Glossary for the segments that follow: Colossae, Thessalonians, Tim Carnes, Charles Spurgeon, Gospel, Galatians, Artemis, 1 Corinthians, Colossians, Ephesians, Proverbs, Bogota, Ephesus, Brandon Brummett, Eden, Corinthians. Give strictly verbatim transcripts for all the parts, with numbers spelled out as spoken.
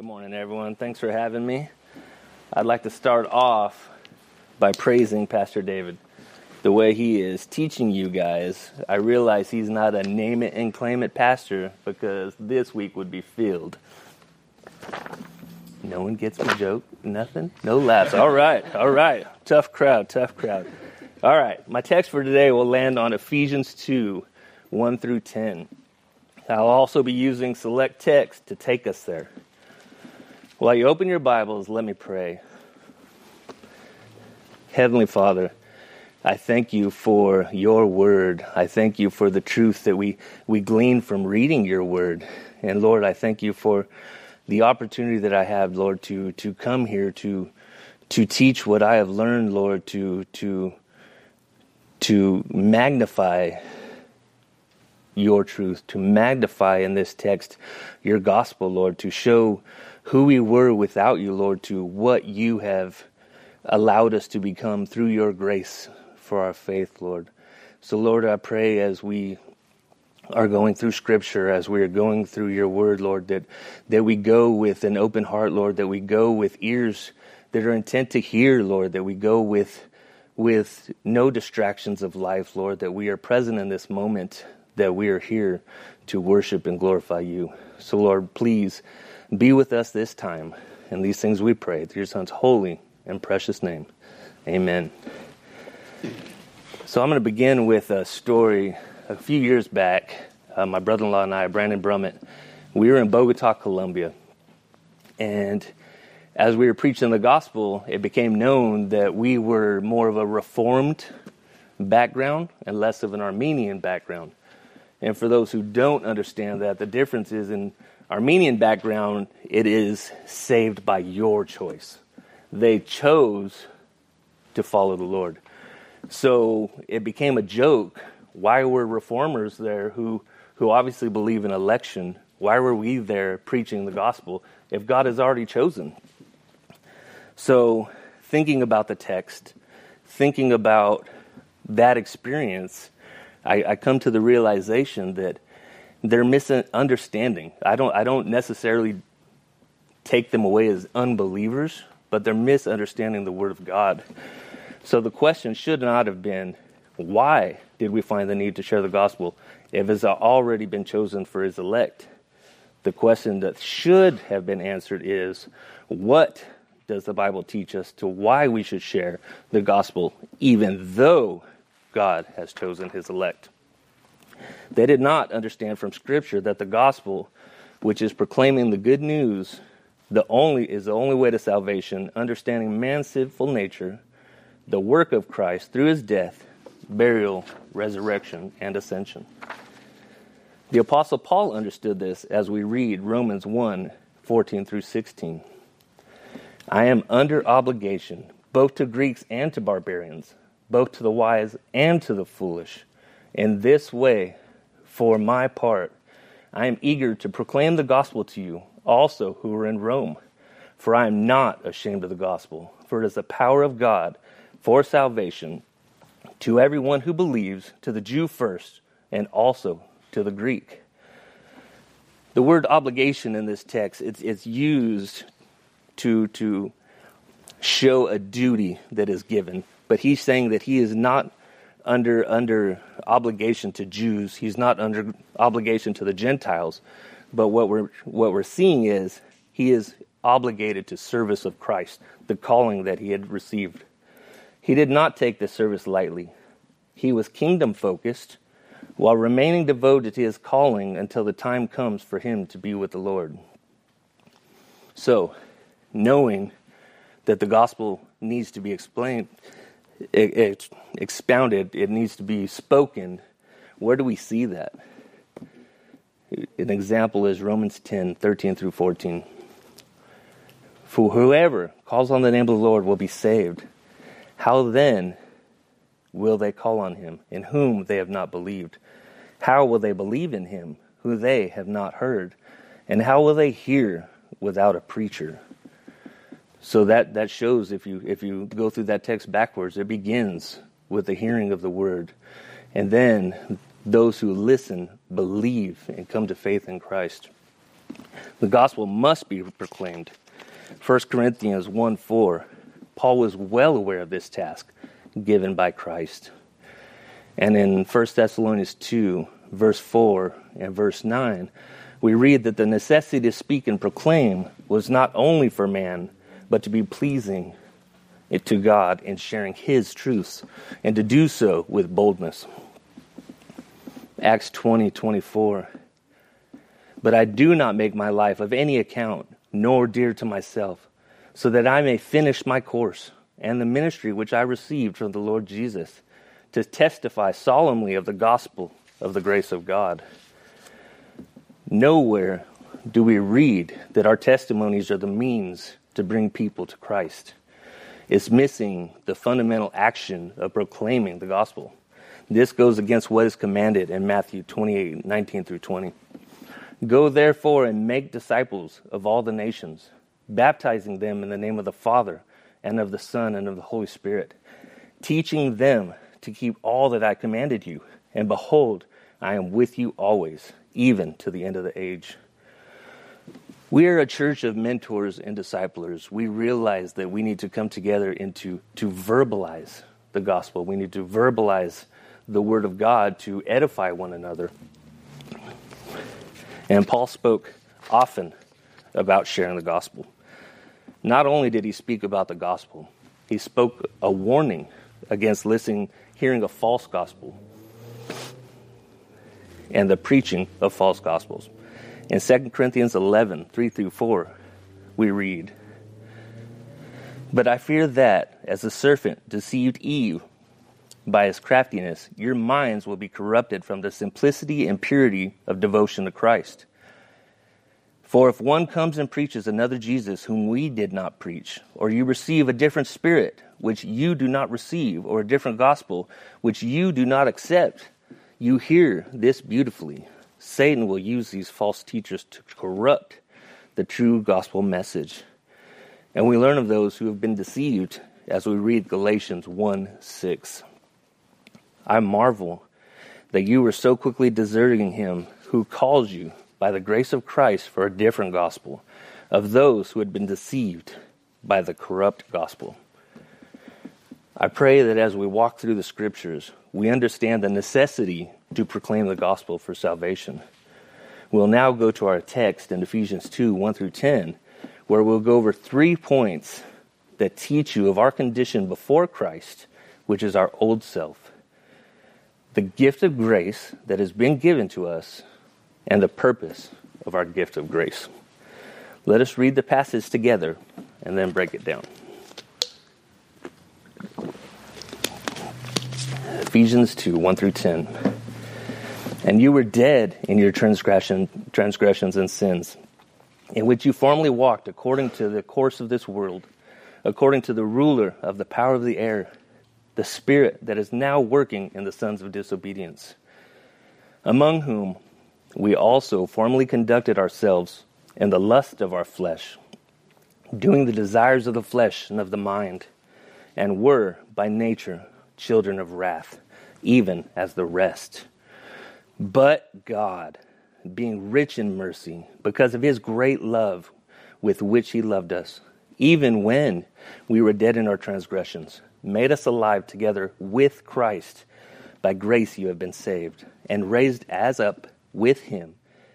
Good morning, everyone. Thanks for having me. I'd like to start off by praising Pastor David. The way he is teaching you guys, I realize he's not a name it and claim it pastor because this week would be filled. No one gets my joke. Nothing. No laughs. All right. All right. Tough crowd. Tough crowd. All right. My text for today will land on Ephesians two, one through ten. I'll also be using select text to take us there. While you open your Bibles, let me pray. Heavenly Father, I thank you for your word. I thank you for the truth that we, we glean from reading your word. And Lord, I thank you for the opportunity that I have, Lord, to, to come here to to teach what I have learned, Lord, to to to magnify your truth, to magnify in this text your gospel, Lord, to show who we were without you, Lord, to what you have allowed us to become through your grace for our faith, Lord. So, Lord, I pray as we are going through Scripture, as we are going through your word, Lord, that, that we go with an open heart, Lord, that we go with ears that are intent to hear, Lord, that we go with, with no distractions of life, Lord, that we are present in this moment, that we are here to worship and glorify you. So, Lord, please be with us this time. And these things we pray through your Son's holy and precious name. Amen. So I'm going to begin with a story. A few years back, uh, my brother-in-law and I, Brandon Brummett, we were in Bogota, Colombia. And as we were preaching the gospel, it became known that we were more of a Reformed background and less of an Armenian background. And for those who don't understand that, the difference is in Armenian background, it is saved by your choice. They chose to follow the Lord. So it became a joke. Why were reformers there who, who obviously believe in election? Why were we there preaching the gospel if God has already chosen? So thinking about the text, thinking about that experience, I, I come to the realization that they're misunderstanding. I don't I don't necessarily take them away as unbelievers, but they're misunderstanding the Word of God. So the question should not have been, why did we find the need to share the gospel if it's already been chosen for his elect? The question that should have been answered is, what does the Bible teach us to why we should share the gospel even though God has chosen his elect? They did not understand from Scripture that the gospel, which is proclaiming the good news, the only is the only way to salvation, understanding man's sinful nature, the work of Christ through his death, burial, resurrection, and ascension. The Apostle Paul understood this as we read Romans one, fourteen through sixteen. I am under obligation, both to Greeks and to barbarians, both to the wise and to the foolish. In this way, for my part, I am eager to proclaim the gospel to you also who are in Rome. For I am not ashamed of the gospel, for it is the power of God for salvation to everyone who believes, to the Jew first, and also to the Greek. The word obligation in this text, it's, it's used to, to show a duty that is given. But he's saying that he is not under under obligation to Jews. He's not under obligation to the Gentiles. But what we're what we're seeing is he is obligated to service of Christ, the calling that he had received. He did not take this service lightly. He was kingdom focused while remaining devoted to his calling until the time comes for him to be with the Lord. So, knowing that the gospel needs to be explained, It, it expounded, it needs to be spoken. Where do we see that? An example is Romans ten, thirteen through fourteen. For whoever calls on the name of the Lord will be saved. How then will they call on him in whom they have not believed? How will they believe in him who they have not heard? And how will they hear without a preacher? So that, that shows, if you if you go through that text backwards, it begins with the hearing of the word. And then those who listen believe and come to faith in Christ. The gospel must be proclaimed. First Corinthians one four. Paul was well aware of this task given by Christ. And in First Thessalonians two, verse four and verse nine, we read that the necessity to speak and proclaim was not only for man, but to be pleasing to God in sharing his truths, and to do so with boldness. Acts twenty twenty-four. But I do not make my life of any account, nor dear to myself, so that I may finish my course and the ministry which I received from the Lord Jesus, to testify solemnly of the gospel of the grace of God. Nowhere do we read that our testimonies are the means to bring people to Christ. It's missing the fundamental action of proclaiming the gospel. This goes against what is commanded in Matthew twenty-eight nineteen through twenty. Go therefore and make disciples of all the nations, baptizing them in the name of the Father and of the Son and of the Holy Spirit, teaching them to keep all that I commanded you. And behold, I am with you always, even to the end of the age. We are a church of mentors and disciplers. We realize that we need to come together and to, to verbalize the gospel. We need to verbalize the word of God to edify one another. And Paul spoke often about sharing the gospel. Not only did he speak about the gospel, he spoke a warning against listening, hearing a false gospel and the preaching of false gospels. In Second Corinthians eleven three through four, we read, But I fear that, as the serpent deceived Eve by his craftiness, your minds will be corrupted from the simplicity and purity of devotion to Christ. For if one comes and preaches another Jesus whom we did not preach, or you receive a different spirit which you do not receive, or a different gospel which you do not accept, you hear this beautifully. Satan will use these false teachers to corrupt the true gospel message. And we learn of those who have been deceived as we read Galatians one six. I marvel that you were so quickly deserting him who calls you by the grace of Christ for a different gospel, of those who had been deceived by the corrupt gospel. I pray that as we walk through the scriptures, we understand the necessity to proclaim the gospel for salvation. We'll now go to our text in Ephesians two one through ten, where we'll go over three points that teach you of our condition before Christ, which is our old self, the gift of grace that has been given to us, and the purpose of our gift of grace. Let us read the passage together and then break it down. Ephesians two one through ten. And you were dead in your transgression, transgressions and sins, in which you formerly walked according to the course of this world, according to the ruler of the power of the air, the spirit that is now working in the sons of disobedience, among whom we also formerly conducted ourselves in the lust of our flesh, doing the desires of the flesh and of the mind, and were by nature children of wrath, even as the rest. But God, being rich in mercy, because of his great love with which he loved us, even when we were dead in our transgressions, made us alive together with Christ. By grace you have been saved, and raised us up with him,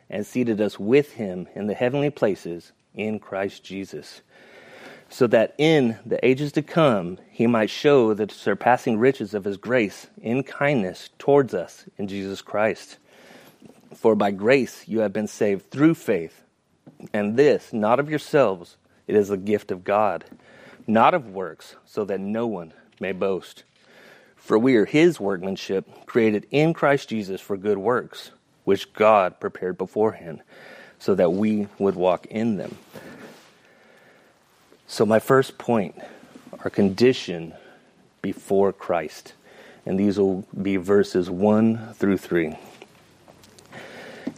and seated us with him in the heavenly places in Christ Jesus, so that in the ages to come he might show the surpassing riches of his grace in kindness towards us in Jesus Christ. For by grace you have been saved through faith, and this not of yourselves, it is the gift of God, not of works, so that no one may boast. For we are his workmanship, created in Christ Jesus for good works, which God prepared beforehand, so that we would walk in them. So my first point, our condition before Christ. And these will be verses one through three.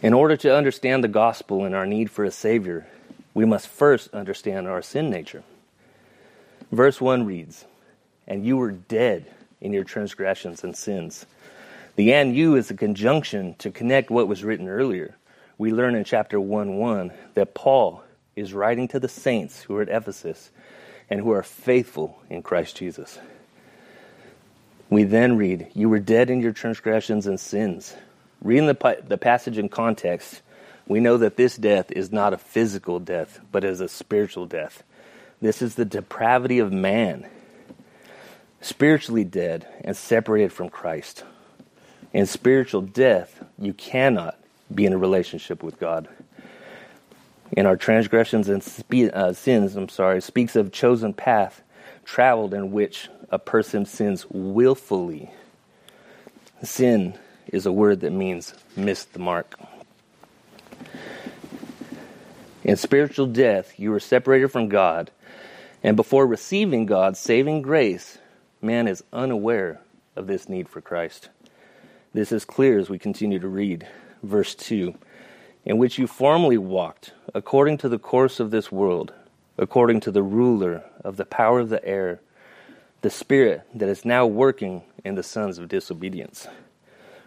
In order to understand the gospel and our need for a Savior, we must first understand our sin nature. Verse one reads, And you were dead in your transgressions and sins. The "and you" is a conjunction to connect what was written earlier, we learn in chapter one one that Paul is writing to the saints who are at Ephesus and who are faithful in Christ Jesus. We then read, you were dead in your transgressions and sins. Reading the, the passage in context, we know that this death is not a physical death, but is a spiritual death. This is the depravity of man, spiritually dead and separated from Christ. In spiritual death, you cannot be in a relationship with God. In our transgressions and spe- uh, sins, I'm sorry, speaks of chosen path traveled in which a person sins willfully. Sin is a word that means miss the mark. In spiritual death, you were separated from God, and before receiving God's saving grace, man is unaware of this need for Christ. This is clear as we continue to read verse two, in which you formerly walked according to the course of this world, according to the ruler of the power of the air, the spirit that is now working in the sons of disobedience.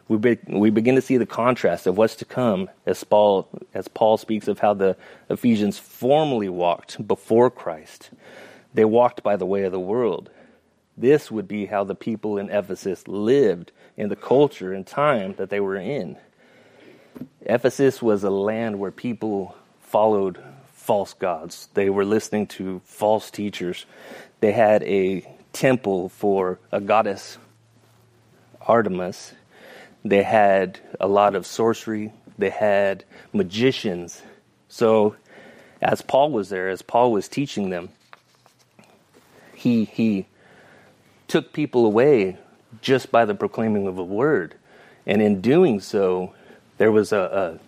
We be, we begin to see the contrast of what's to come as Paul, as Paul speaks of how the Ephesians formerly walked before Christ. They walked by the way of the world. This would be how the people in Ephesus lived in the culture and time that they were in. Ephesus was a land where people followed false gods. They were listening to false teachers. They had a temple for a goddess, Artemis. They had a lot of sorcery. They had magicians. So as Paul was there, as Paul was teaching them, he he took people away just by the proclaiming of a word. And in doing so, there was a,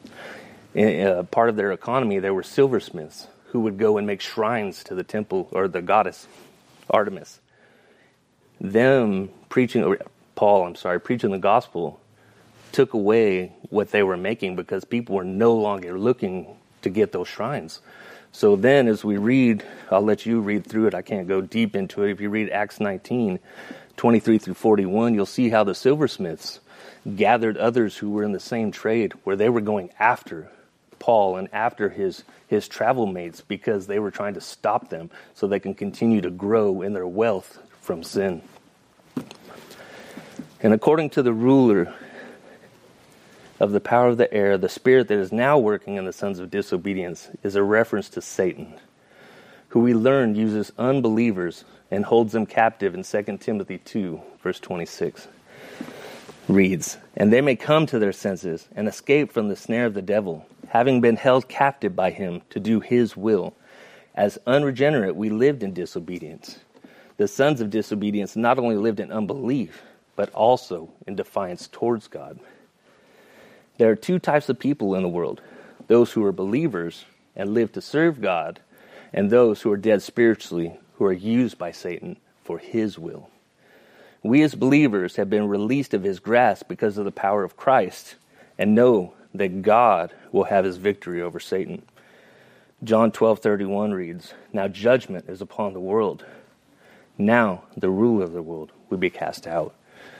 a, a part of their economy, there were silversmiths who would go and make shrines to the temple or the goddess Artemis. Them preaching, or Paul, I'm sorry, preaching the gospel took away what they were making because people were no longer looking to get those shrines. So then as we read, I'll let you read through it. I can't go deep into it. If you read Acts nineteen, twenty-three through forty-one, you'll see how the silversmiths gathered others who were in the same trade where they were going after Paul and after his, his travel mates because they were trying to stop them so they can continue to grow in their wealth from sin. And according to the ruler of the power of the air, the spirit that is now working in the sons of disobedience is a reference to Satan, who we learn uses unbelievers and holds them captive in Second Timothy two, verse twenty-six. Reads, and they may come to their senses and escape from the snare of the devil, having been held captive by him to do his will. As unregenerate, we lived in disobedience. The sons of disobedience not only lived in unbelief, but also in defiance towards God. There are two types of people in the world, those who are believers and live to serve God, and those who are dead spiritually, who are used by Satan for his will. We as believers have been released of his grasp because of the power of Christ and know that God will have his victory over Satan. John twelve thirty-one reads, now judgment is upon the world. Now the ruler of the world will be cast out.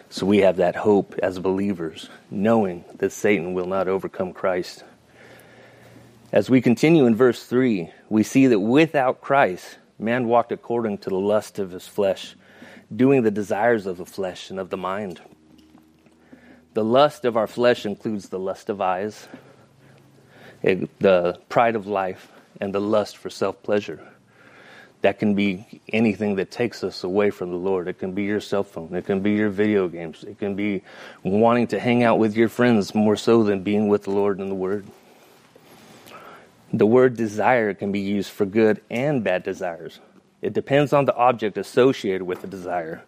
So we have that hope as believers, knowing that Satan will not overcome Christ. As we continue in verse three, we see that without Christ, man walked according to the lust of his flesh, doing the desires of the flesh and of the mind. The lust of our flesh includes the lust of eyes, the pride of life, and the lust for self-pleasure. That can be anything that takes us away from the Lord. It can be your cell phone. It can be your video games. It can be wanting to hang out with your friends more so than being with the Lord and the Word. The word desire can be used for good and bad desires. It depends on the object associated with the desire.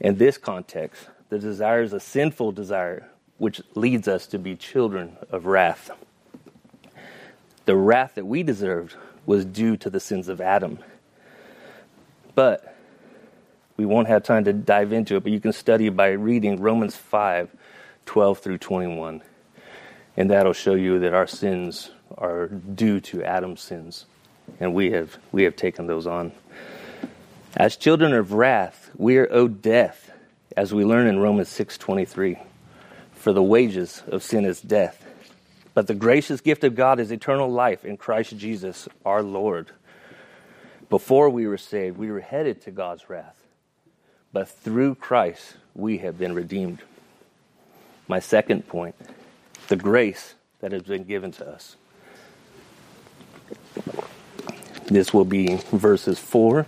In this context, the desire is a sinful desire, which leads us to be children of wrath. The wrath that we deserved was due to the sins of Adam. But we won't have time to dive into it, but you can study by reading Romans five, twelve through twenty-one. And that'll show you that our sins are due to Adam's sins. And we have we have taken those on. As children of wrath, we are owed death, as we learn in Romans six twenty-three. For the wages of sin is death. But the gracious gift of God is eternal life in Christ Jesus our Lord. Before we were saved, we were headed to God's wrath. But through Christ, we have been redeemed. My second point, the grace that has been given to us. This will be verses four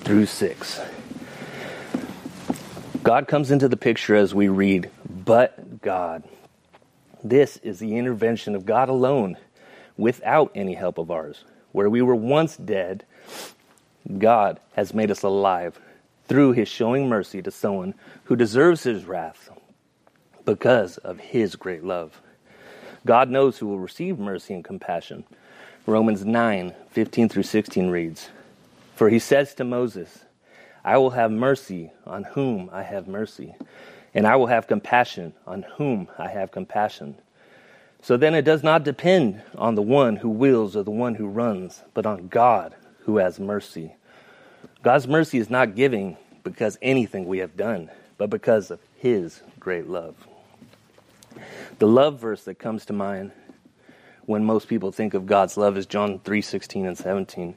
through six. God comes into the picture as we read, but God. This is the intervention of God alone, without any help of ours. Where we were once dead, God has made us alive through his showing mercy to someone who deserves his wrath because of his great love. God knows who will receive mercy and compassion. Romans nine, fifteen through sixteen reads, "For he says to Moses, I will have mercy on whom I have mercy, and I will have compassion on whom I have compassion. So then it does not depend on the one who wills or the one who runs, but on God who has mercy." God's mercy is not giving because anything we have done, but because of his great love. The love verse that comes to mind when most people think of God's love is John three, sixteen and seventeen.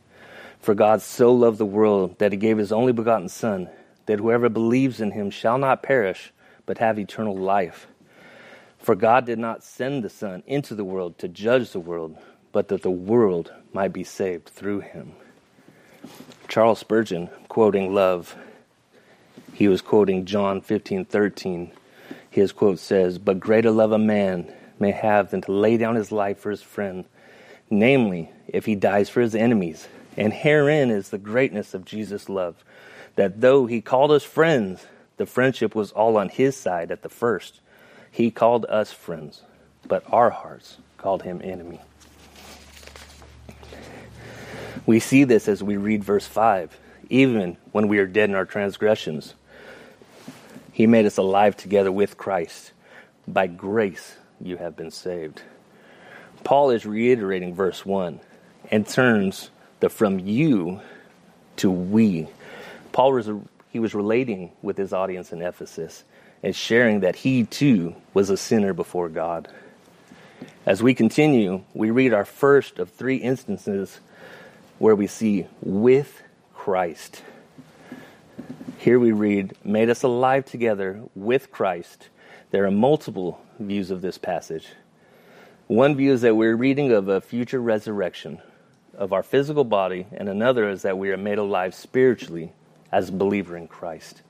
"For God so loved the world that he gave his only begotten Son, that whoever believes in him shall not perish, but have eternal life. For God did not send the Son into the world to judge the world, but that the world might be saved through him." Charles Spurgeon, quoting love, he was quoting John fifteen thirteen. His quote says, "But greater love a man may have than to lay down his life for his friend, namely, if he dies for his enemies. And herein is the greatness of Jesus' love, that though he called us friends, the friendship was all on his side at the first. He called us friends, but our hearts called him enemy." We see this as we read verse five. "Even when we are dead in our transgressions, he made us alive together with Christ. By grace you have been saved." Paul is reiterating verse one and turns the "from you" to "we." Paul was, he was relating with his audience in Ephesus and sharing that he too was a sinner before God. As we continue, we read our first of three instances where we see "with Christ." Here we read, "made us alive together with Christ." There are multiple views of this passage. One view is that we're reading of a future resurrection of our physical body, and another is that we are made alive spiritually as a believer in Christ.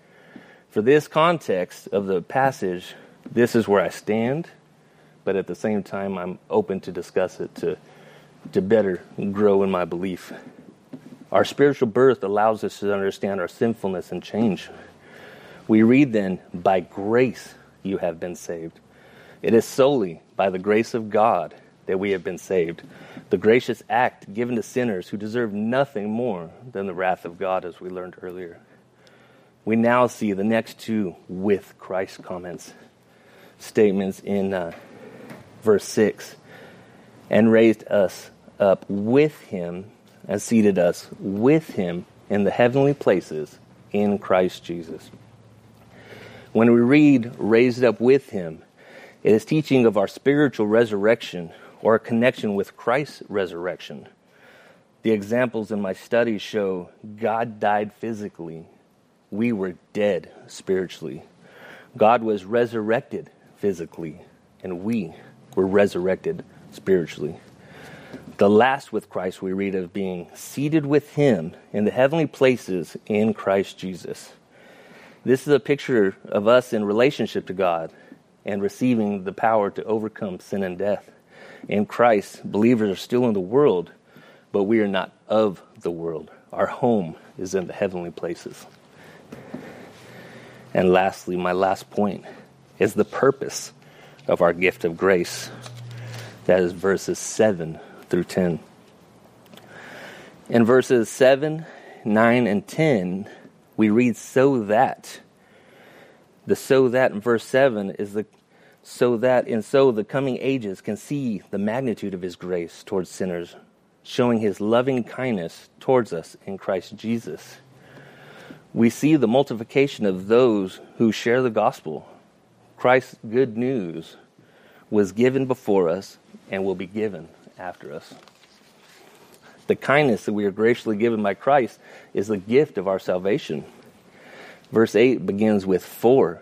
For this context of the passage, this is where I stand, but at the same time, I'm open to discuss it to, to better grow in my belief. Our spiritual birth allows us to understand our sinfulness and change. We read then, "By grace you have been saved." It is solely by the grace of God that we have been saved, the gracious act given to sinners who deserve nothing more than the wrath of God, as we learned earlier. We now see the next two "with Christ" comments, statements in uh, verse six, "and raised us up with him and seated us with him in the heavenly places in Christ Jesus." When we read "raised up with him," it is teaching of our spiritual resurrection or a connection with Christ's resurrection. The examples in my studies show God died physically. We were dead spiritually. God was resurrected physically, and we were resurrected spiritually. The last "with Christ" we read of being seated with him in the heavenly places in Christ Jesus. This is a picture of us in relationship to God and receiving the power to overcome sin and death. In Christ, believers are still in the world, but we are not of the world. Our home is in the heavenly places. And lastly, my last point is the purpose of our gift of grace. That is verses seven through ten. In verses seven, nine, and ten, we read "so that." The "so that" in verse seven is the "so that and so the coming ages can see the magnitude of his grace towards sinners, showing his loving kindness towards us in Christ Jesus." We see the multiplication of those who share the gospel. Christ's good news was given before us and will be given after us. The kindness that we are graciously given by Christ is the gift of our salvation. Verse eight begins with for.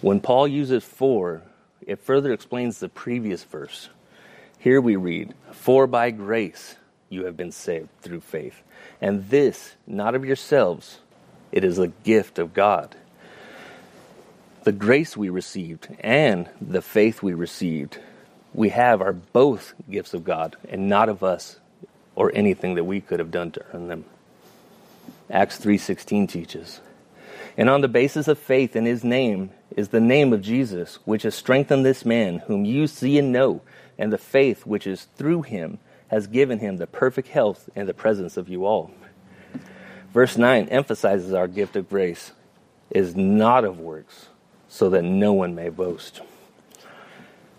When Paul uses for, it further explains the previous verse. Here we read, "For by grace you have been saved through faith, and this not of yourselves, it is a gift of God." The grace we received and the faith we received we have are both gifts of God and not of us or anything that we could have done to earn them. Acts three sixteen teaches, "And on the basis of faith in his name is the name of Jesus, which has strengthened this man whom you see and know, and the faith which is through him has given him the perfect health in the presence of you all." Verse nine emphasizes our gift of grace is not of works, so that no one may boast.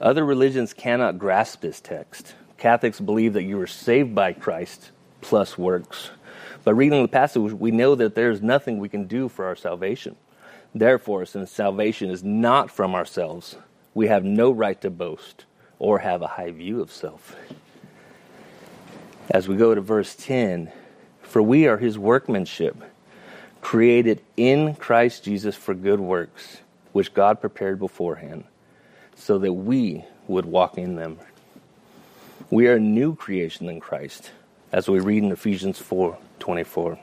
Other religions cannot grasp this text. Catholics believe that you were saved by Christ plus works. But reading the passage, we know that there is nothing we can do for our salvation. Therefore, since salvation is not from ourselves, we have no right to boast or have a high view of self. As we go to verse ten, "For we are his workmanship, created in Christ Jesus for good works, which God prepared beforehand, so that we would walk in them." We are a new creation in Christ, as we read in Ephesians four twenty-four.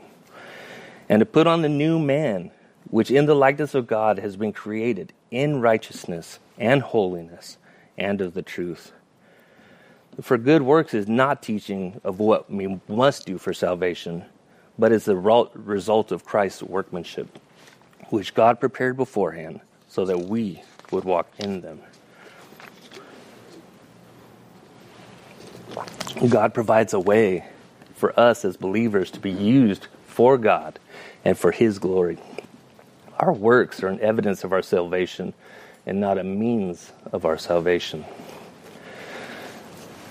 "And to put on the new man, which in the likeness of God has been created in righteousness and holiness and of the truth." For good works is not teaching of what we must do for salvation, but is the result of Christ's workmanship, which God prepared beforehand, so that we would walk in them. God provides a way for us as believers to be used for God and for his glory. Our works are an evidence of our salvation and not a means of our salvation.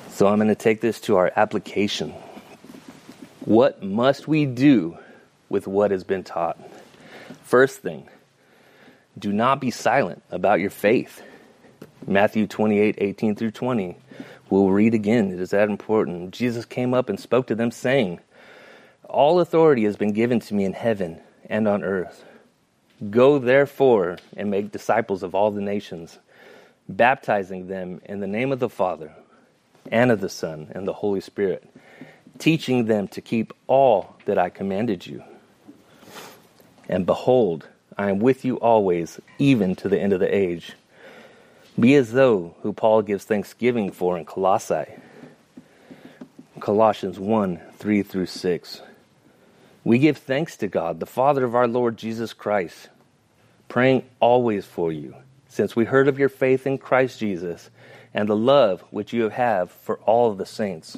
So I'm going to take this to our application. What must we do with what has been taught? First thing, do not be silent about your faith. Matthew twenty-eight, eighteen through twenty. We'll read again. It is that important. "Jesus came up and spoke to them, saying, 'All authority has been given to me in heaven and on earth. Go therefore and make disciples of all the nations, baptizing them in the name of the Father and of the Son and the Holy Spirit, teaching them to keep all that I commanded you. And behold, I am with you always, even to the end of the age.' Be as though," who Paul gives thanksgiving for in Colossae. Colossians one, three through six. "We give thanks to God, the Father of our Lord Jesus Christ, praying always for you, since we heard of your faith in Christ Jesus and the love which you have for all of the saints,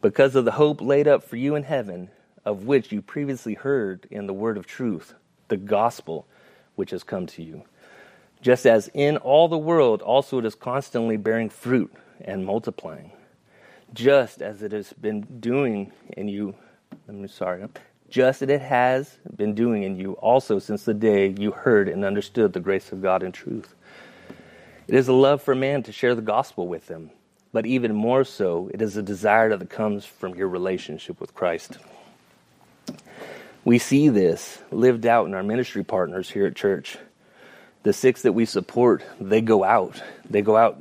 because of the hope laid up for you in heaven, of which you previously heard in the word of truth, the gospel which has come to you. Just as in all the world also it is constantly bearing fruit and multiplying, just as it has been doing in you, I'm sorry, just as it has been doing in you also since the day you heard and understood the grace of God in truth. It is a love for man to share the gospel with them, but even more so, it is a desire that comes from your relationship with Christ." We see this lived out in our ministry partners here at church. The six that we support, they go out. They go out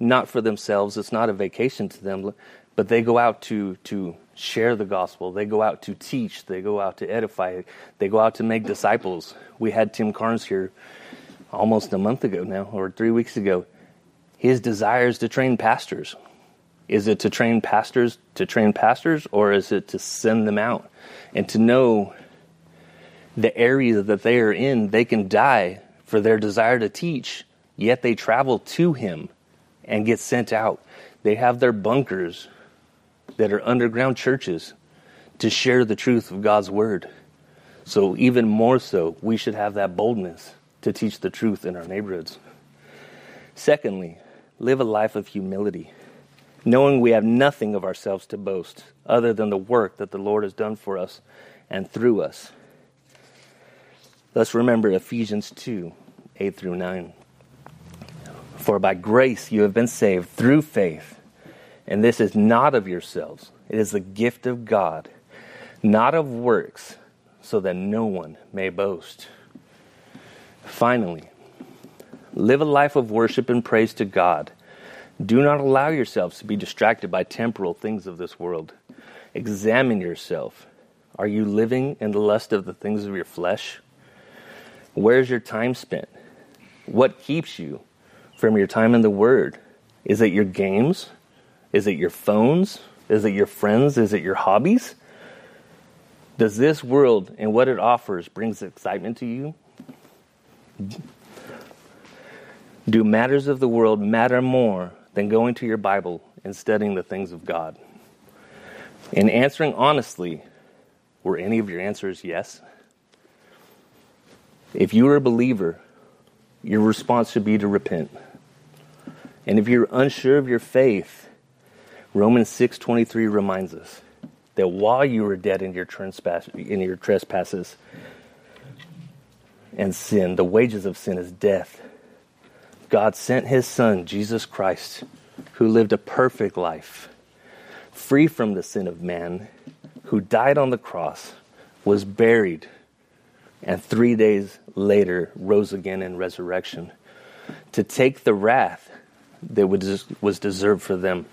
not for themselves. It's not a vacation to them, but they go out to, to share the gospel. They go out to teach. They go out to edify. They go out to make disciples. We had Tim Carnes here almost a month ago now, or three weeks ago. His desire is to train pastors. Is it to train pastors to train pastors, or is it to send them out? And to know the area that they are in, they can die for their desire to teach, yet they travel to him and get sent out. They have their bunkers that are underground churches to share the truth of God's word. So even more so, we should have that boldness to teach the truth in our neighborhoods. Secondly, live a life of humility, knowing we have nothing of ourselves to boast other than the work that the Lord has done for us and through us. Let's remember Ephesians two, eight through nine. For by grace you have been saved through faith, and this is not of yourselves. It is the gift of God, not of works, so that no one may boast. Finally, live a life of worship and praise to God. Do not allow yourselves to be distracted by temporal things of this world. Examine yourself. Are you living in the lust of the things of your flesh? Where's your time spent? What keeps you from your time in the Word? Is it your games? Is it your phones? Is it your friends? Is it your hobbies? Does this world and what it offers brings excitement to you? Do matters of the world matter more than going to your Bible and studying the things of God? And answering honestly, were any of your answers yes? If you are a believer, your response should be to repent. And if you're unsure of your faith, Romans six twenty-three reminds us that while you were dead in your trespass, in your trespasses and sin, the wages of sin is death. God sent his Son, Jesus Christ, who lived a perfect life, free from the sin of man, who died on the cross, was buried, and three days later rose again in resurrection to take the wrath that was deserved for them.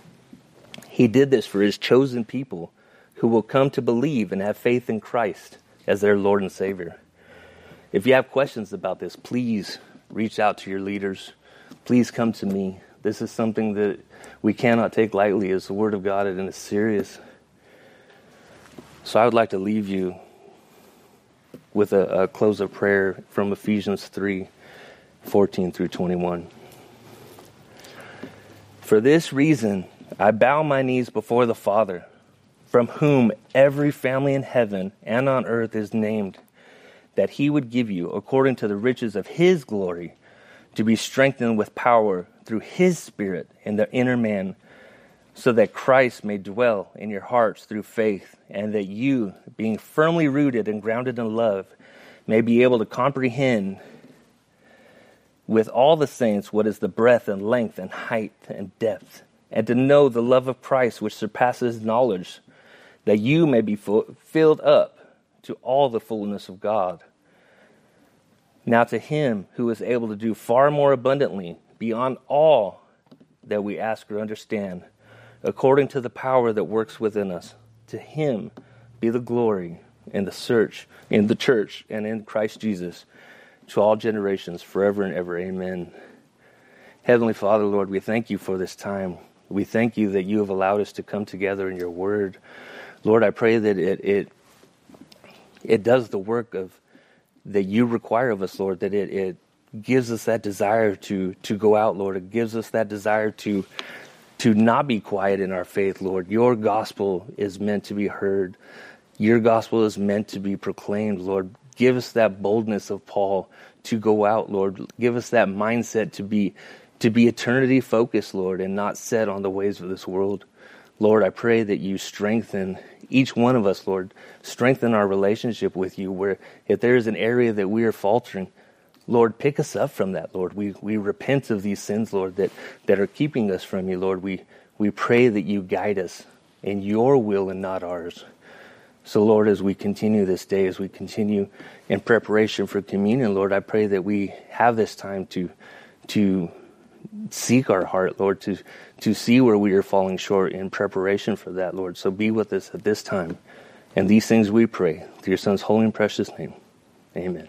He did this for his chosen people who will come to believe and have faith in Christ as their Lord and Savior. If you have questions about this, please reach out to your leaders. Please come to me. This is something that we cannot take lightly. It's the Word of God and it's serious. So I would like to leave you with a, a close of prayer from Ephesians three fourteen through twenty-one. For this reason, I bow my knees before the Father, from whom every family in heaven and on earth is named, that he would give you, according to the riches of his glory, to be strengthened with power through his Spirit in the inner man, so that Christ may dwell in your hearts through faith, and that you, being firmly rooted and grounded in love, may be able to comprehend with all the saints what is the breadth and length and height and depth, and to know the love of Christ which surpasses knowledge, that you may be full, filled up to all the fullness of God. Now to him who is able to do far more abundantly, beyond all that we ask or understand, according to the power that works within us, to him be the glory in the search, in the church, and in Christ Jesus, to all generations, forever and ever. Amen. Heavenly Father, Lord, we thank you for this time. We thank you that you have allowed us to come together in your Word. Lord, I pray that it it, it does the work of that you require of us, Lord, that it, it gives us that desire to to go out, Lord. It gives us that desire to to not be quiet in our faith, Lord. Your gospel is meant to be heard. Your gospel is meant to be proclaimed, Lord. Give us that boldness of Paul to go out, Lord. Give us that mindset to be to be eternity focused, Lord, and not set on the ways of this world. Lord, I pray that you strengthen each one of us, Lord. Strengthen our relationship with you, where if there is an area that we are faltering, Lord, pick us up from that, Lord. We we repent of these sins, Lord, that, that are keeping us from you, Lord. We we pray that you guide us in your will and not ours. So, Lord, as we continue this day, as we continue in preparation for communion, Lord, I pray that we have this time to to seek our heart, Lord, to, to see where we are falling short in preparation for that, Lord. So be with us at this time. And these things we pray through your Son's holy and precious name. Amen.